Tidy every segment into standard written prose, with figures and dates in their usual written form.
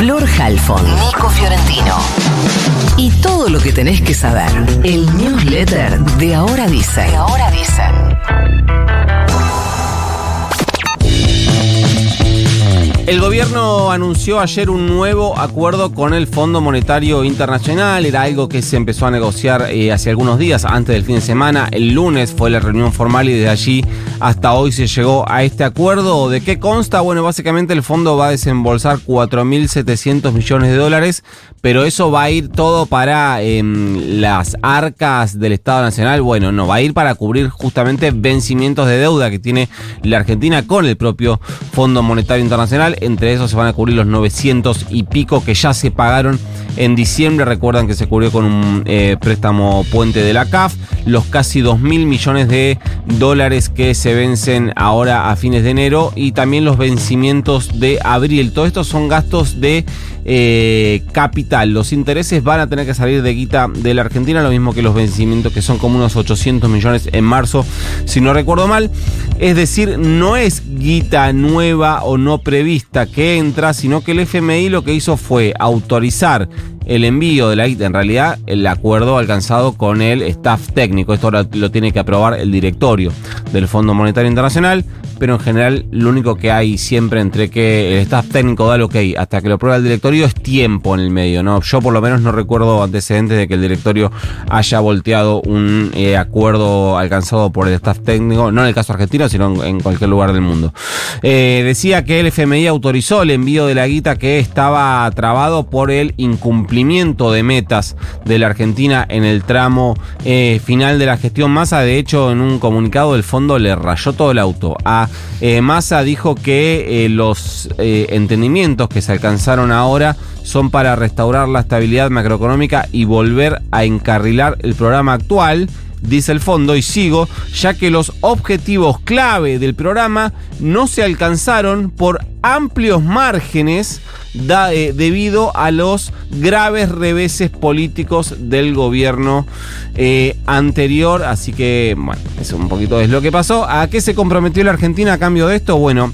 Flor Halfon, Nico Fiorentino. Y todo lo que tenés que saber. El newsletter de Ahora Dicen. Ahora Dicen. El gobierno anunció ayer un nuevo acuerdo con el Fondo Monetario Internacional. Era algo que se empezó a negociar hace algunos días, antes del fin de semana. El lunes fue la reunión formal y desde allí hasta hoy se llegó a este acuerdo. ¿De qué consta? Bueno, básicamente el fondo va a desembolsar 4.700 millones de dólares, pero eso va a ir todo para las arcas del Estado Nacional. Bueno, no, va a ir para cubrir justamente vencimientos de deuda que tiene la Argentina con el propio Fondo Monetario Internacional. Entre esos se van a cubrir los 900 y pico que ya se pagaron en diciembre. Recuerdan que se cubrió con un préstamo puente de la CAF. Los casi 2.000 millones de dólares que se vencen ahora a fines de enero y también los vencimientos de abril. Todo esto son gastos de capital. Los intereses van a tener que salir de guita de la Argentina, lo mismo que los vencimientos, que son como unos 800 millones en marzo, si no recuerdo mal. Es decir, no es guita nueva o no prevista que entra, sino que el FMI lo que hizo fue autorizar el envío de la guita, en realidad el acuerdo alcanzado con el staff técnico. Esto ahora lo tiene que aprobar el directorio del Fondo Monetario Internacional, pero en general lo único que hay siempre entre que el staff técnico da el ok hasta que lo aprueba el directorio es tiempo en el medio, ¿no? Yo por lo menos no recuerdo antecedentes de que el directorio haya volteado un acuerdo alcanzado por el staff técnico, no en el caso argentino, sino en cualquier lugar del mundo. Decía que el FMI autorizó el envío de la guita que estaba trabado por el incumplimiento de metas de la Argentina en el tramo final de la gestión Massa. De hecho, en un comunicado el fondo le rayó todo el auto a Massa. Dijo que los entendimientos que se alcanzaron ahora son para restaurar la estabilidad macroeconómica y volver a encarrilar el programa actual, dice el fondo, y sigo, ya que los objetivos clave del programa no se alcanzaron por amplios márgenes debido a los graves reveses políticos del gobierno anterior. Así que, bueno, eso un poquito es lo que pasó. ¿A qué se comprometió la Argentina a cambio de esto? Bueno,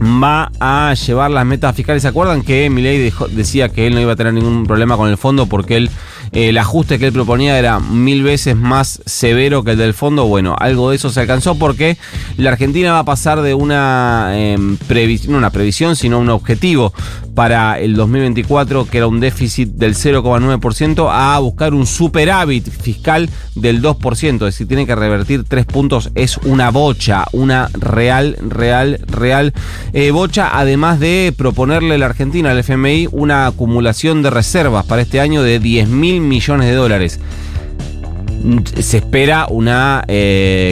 va a llevar las metas fiscales. ¿Se acuerdan que Milei decía que él no iba a tener ningún problema con el fondo porque el ajuste que él proponía era 1000 veces más severo que el del fondo? Bueno, algo de eso se alcanzó porque la Argentina va a pasar de no una previsión, sino un objetivo para el 2024, que era un déficit del 0,9%, a buscar un superávit fiscal del 2%. Es decir, tiene que revertir 3 puntos. Es una bocha, una real bocha, además de proponerle a la Argentina, al FMI, una acumulación de reservas para este año de 10.000 millones de dólares. Se espera una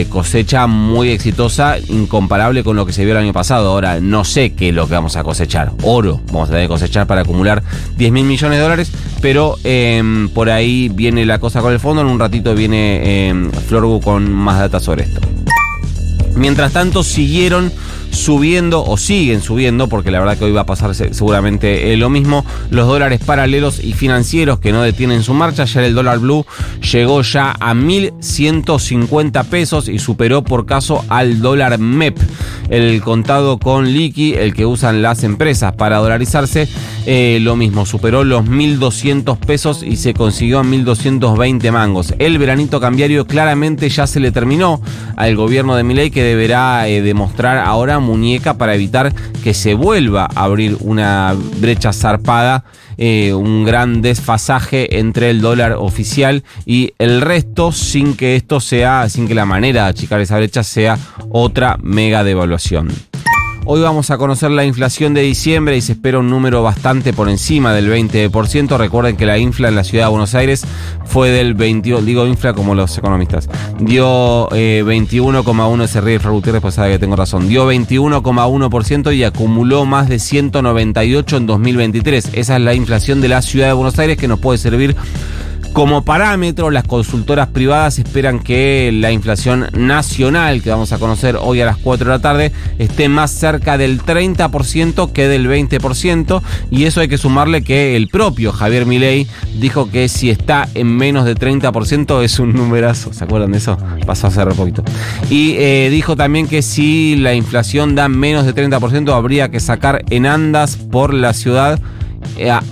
cosecha muy exitosa, incomparable con lo que se vio el año pasado. Ahora, no sé qué es lo que vamos a cosechar. Oro vamos a tener que cosechar para acumular 10.000 millones de dólares, pero por ahí viene la cosa con el fondo. En un ratito viene Florgu con más data sobre esto. Mientras tanto, siguen subiendo, porque la verdad que hoy va a pasar seguramente lo mismo, los dólares paralelos y financieros que no detienen su marcha. Ayer el dólar blue llegó ya a 1.150 pesos y superó por caso al dólar MEP, el contado con liqui, el que usan las empresas para dolarizarse. Lo mismo, superó los 1.200 pesos y se consiguió a 1.220 mangos. El veranito cambiario claramente ya se le terminó al gobierno de Milei, que deberá demostrar ahora muñeca para evitar que se vuelva a abrir una brecha zarpada, un gran desfasaje entre el dólar oficial y el resto, sin que la manera de achicar esa brecha sea otra mega devaluación. Hoy vamos a conocer la inflación de diciembre y se espera un número bastante por encima del 20%. Recuerden que la infla en la ciudad de Buenos Aires fue del 21, digo infla como los economistas, dio 21,1, se ríe Flor Gutiérrez, pues sabe que tengo razón, dio 21,1% y acumuló más de 198 en 2023. Esa es la inflación de la ciudad de Buenos Aires que nos puede servir como parámetro. Las consultoras privadas esperan que la inflación nacional, que vamos a conocer hoy a las 4 de la tarde, esté más cerca del 30% que del 20%, y eso hay que sumarle que el propio Javier Milei dijo que si está en menos de 30% es un numerazo. ¿Se acuerdan de eso? Pasó hace un poquito. Y dijo también que si la inflación da menos de 30% habría que sacar en andas por la ciudad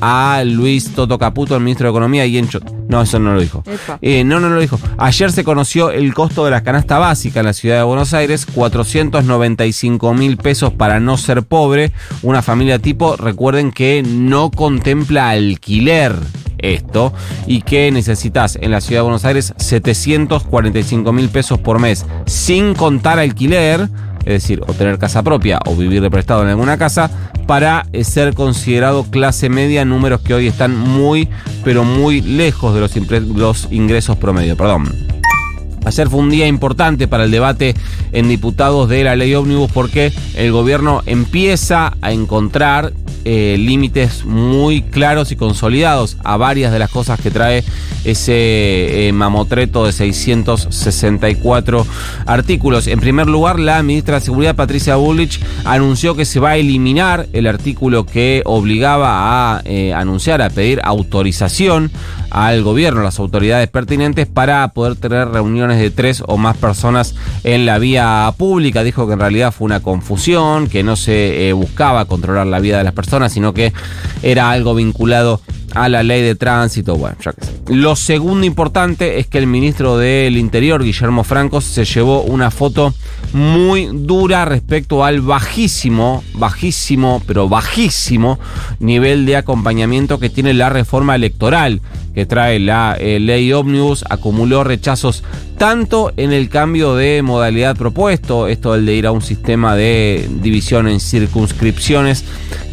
a Luis Toto Caputo, el ministro de Economía, y Encho. No, eso no lo dijo. No lo dijo. Ayer se conoció el costo de la canasta básica en la ciudad de Buenos Aires, 495.000 pesos para no ser pobre. Una familia tipo, recuerden que no contempla alquiler esto, y que necesitas en la ciudad de Buenos Aires 745.000 pesos por mes, sin contar alquiler, es decir, o tener casa propia o vivir de prestado en alguna casa, para ser considerado clase media, números que hoy están muy, pero muy lejos de los ingresos promedio. Ayer fue un día importante para el debate en diputados de la ley ómnibus, porque el gobierno empieza a encontrar límites muy claros y consolidados a varias de las cosas que trae ese mamotreto de 664 artículos. En primer lugar, la ministra de Seguridad, Patricia Bullrich, anunció que se va a eliminar el artículo que obligaba a anunciar, a pedir autorización al gobierno, a las autoridades pertinentes, para poder tener reuniones de 3 o más personas en la vía pública. Dijo que en realidad fue una confusión, que no se buscaba controlar la vida de las personas, sino que era algo vinculado a la ley de tránsito. Bueno, ya que sé. Lo segundo importante es que el ministro del Interior, Guillermo Francos, se llevó una foto muy dura respecto al bajísimo nivel de acompañamiento que tiene la reforma electoral que trae la ley ómnibus. Acumuló rechazos tanto en el cambio de modalidad propuesto, esto del de ir a un sistema de división en circunscripciones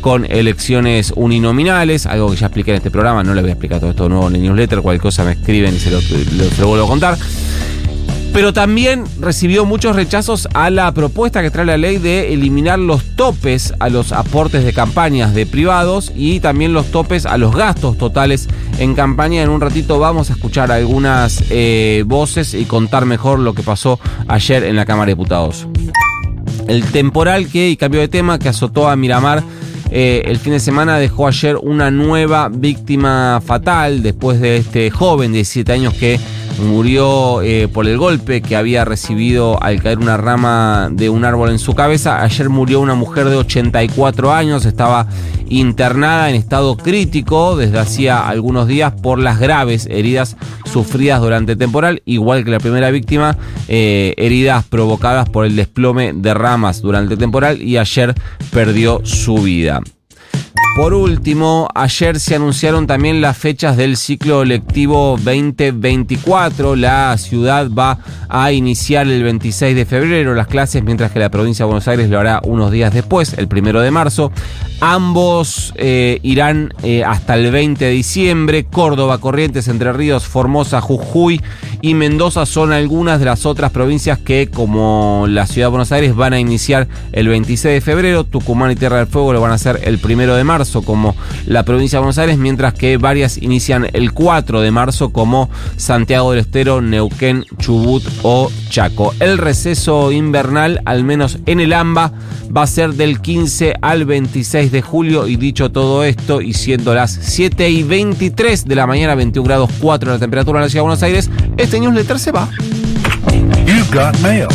con elecciones uninominales, algo que ya expliqué en este programa, no les voy a explicar todo esto de nuevo en el newsletter, cualquier cosa me escriben y se lo vuelvo a contar. Pero también recibió muchos rechazos a la propuesta que trae la ley de eliminar los topes a los aportes de campañas de privados y también los topes a los gastos totales en campaña. En un ratito vamos a escuchar algunas voces y contar mejor lo que pasó ayer en la Cámara de Diputados. El temporal que azotó a Miramar el fin de semana dejó ayer una nueva víctima fatal después de este joven de 17 años que murió por el golpe que había recibido al caer una rama de un árbol en su cabeza. Ayer murió una mujer de 84 años, estaba internada en estado crítico desde hacía algunos días por las graves heridas sufridas durante el temporal, igual que la primera víctima, heridas provocadas por el desplome de ramas durante el temporal, y ayer perdió su vida. Por último, ayer se anunciaron también las fechas del ciclo lectivo 2024. La ciudad va a iniciar el 26 de febrero las clases, mientras que la provincia de Buenos Aires lo hará unos días después, el 1 de marzo. Ambos irán hasta el 20 de diciembre. Córdoba, Corrientes, Entre Ríos, Formosa, Jujuy y Mendoza son algunas de las otras provincias que, como la ciudad de Buenos Aires, van a iniciar el 26 de febrero. Tucumán y Tierra del Fuego lo van a hacer el 1 de marzo, como la provincia de Buenos Aires, mientras que varias inician el 4 de marzo, como Santiago del Estero, Neuquén, Chubut o Chaco. El receso invernal, al menos en el AMBA, va a ser del 15 al 26 de julio. Y dicho todo esto, y siendo las 7:23 de la mañana, 21 grados 4 la temperatura en la ciudad de Buenos Aires, este newsletter se va. You got mail.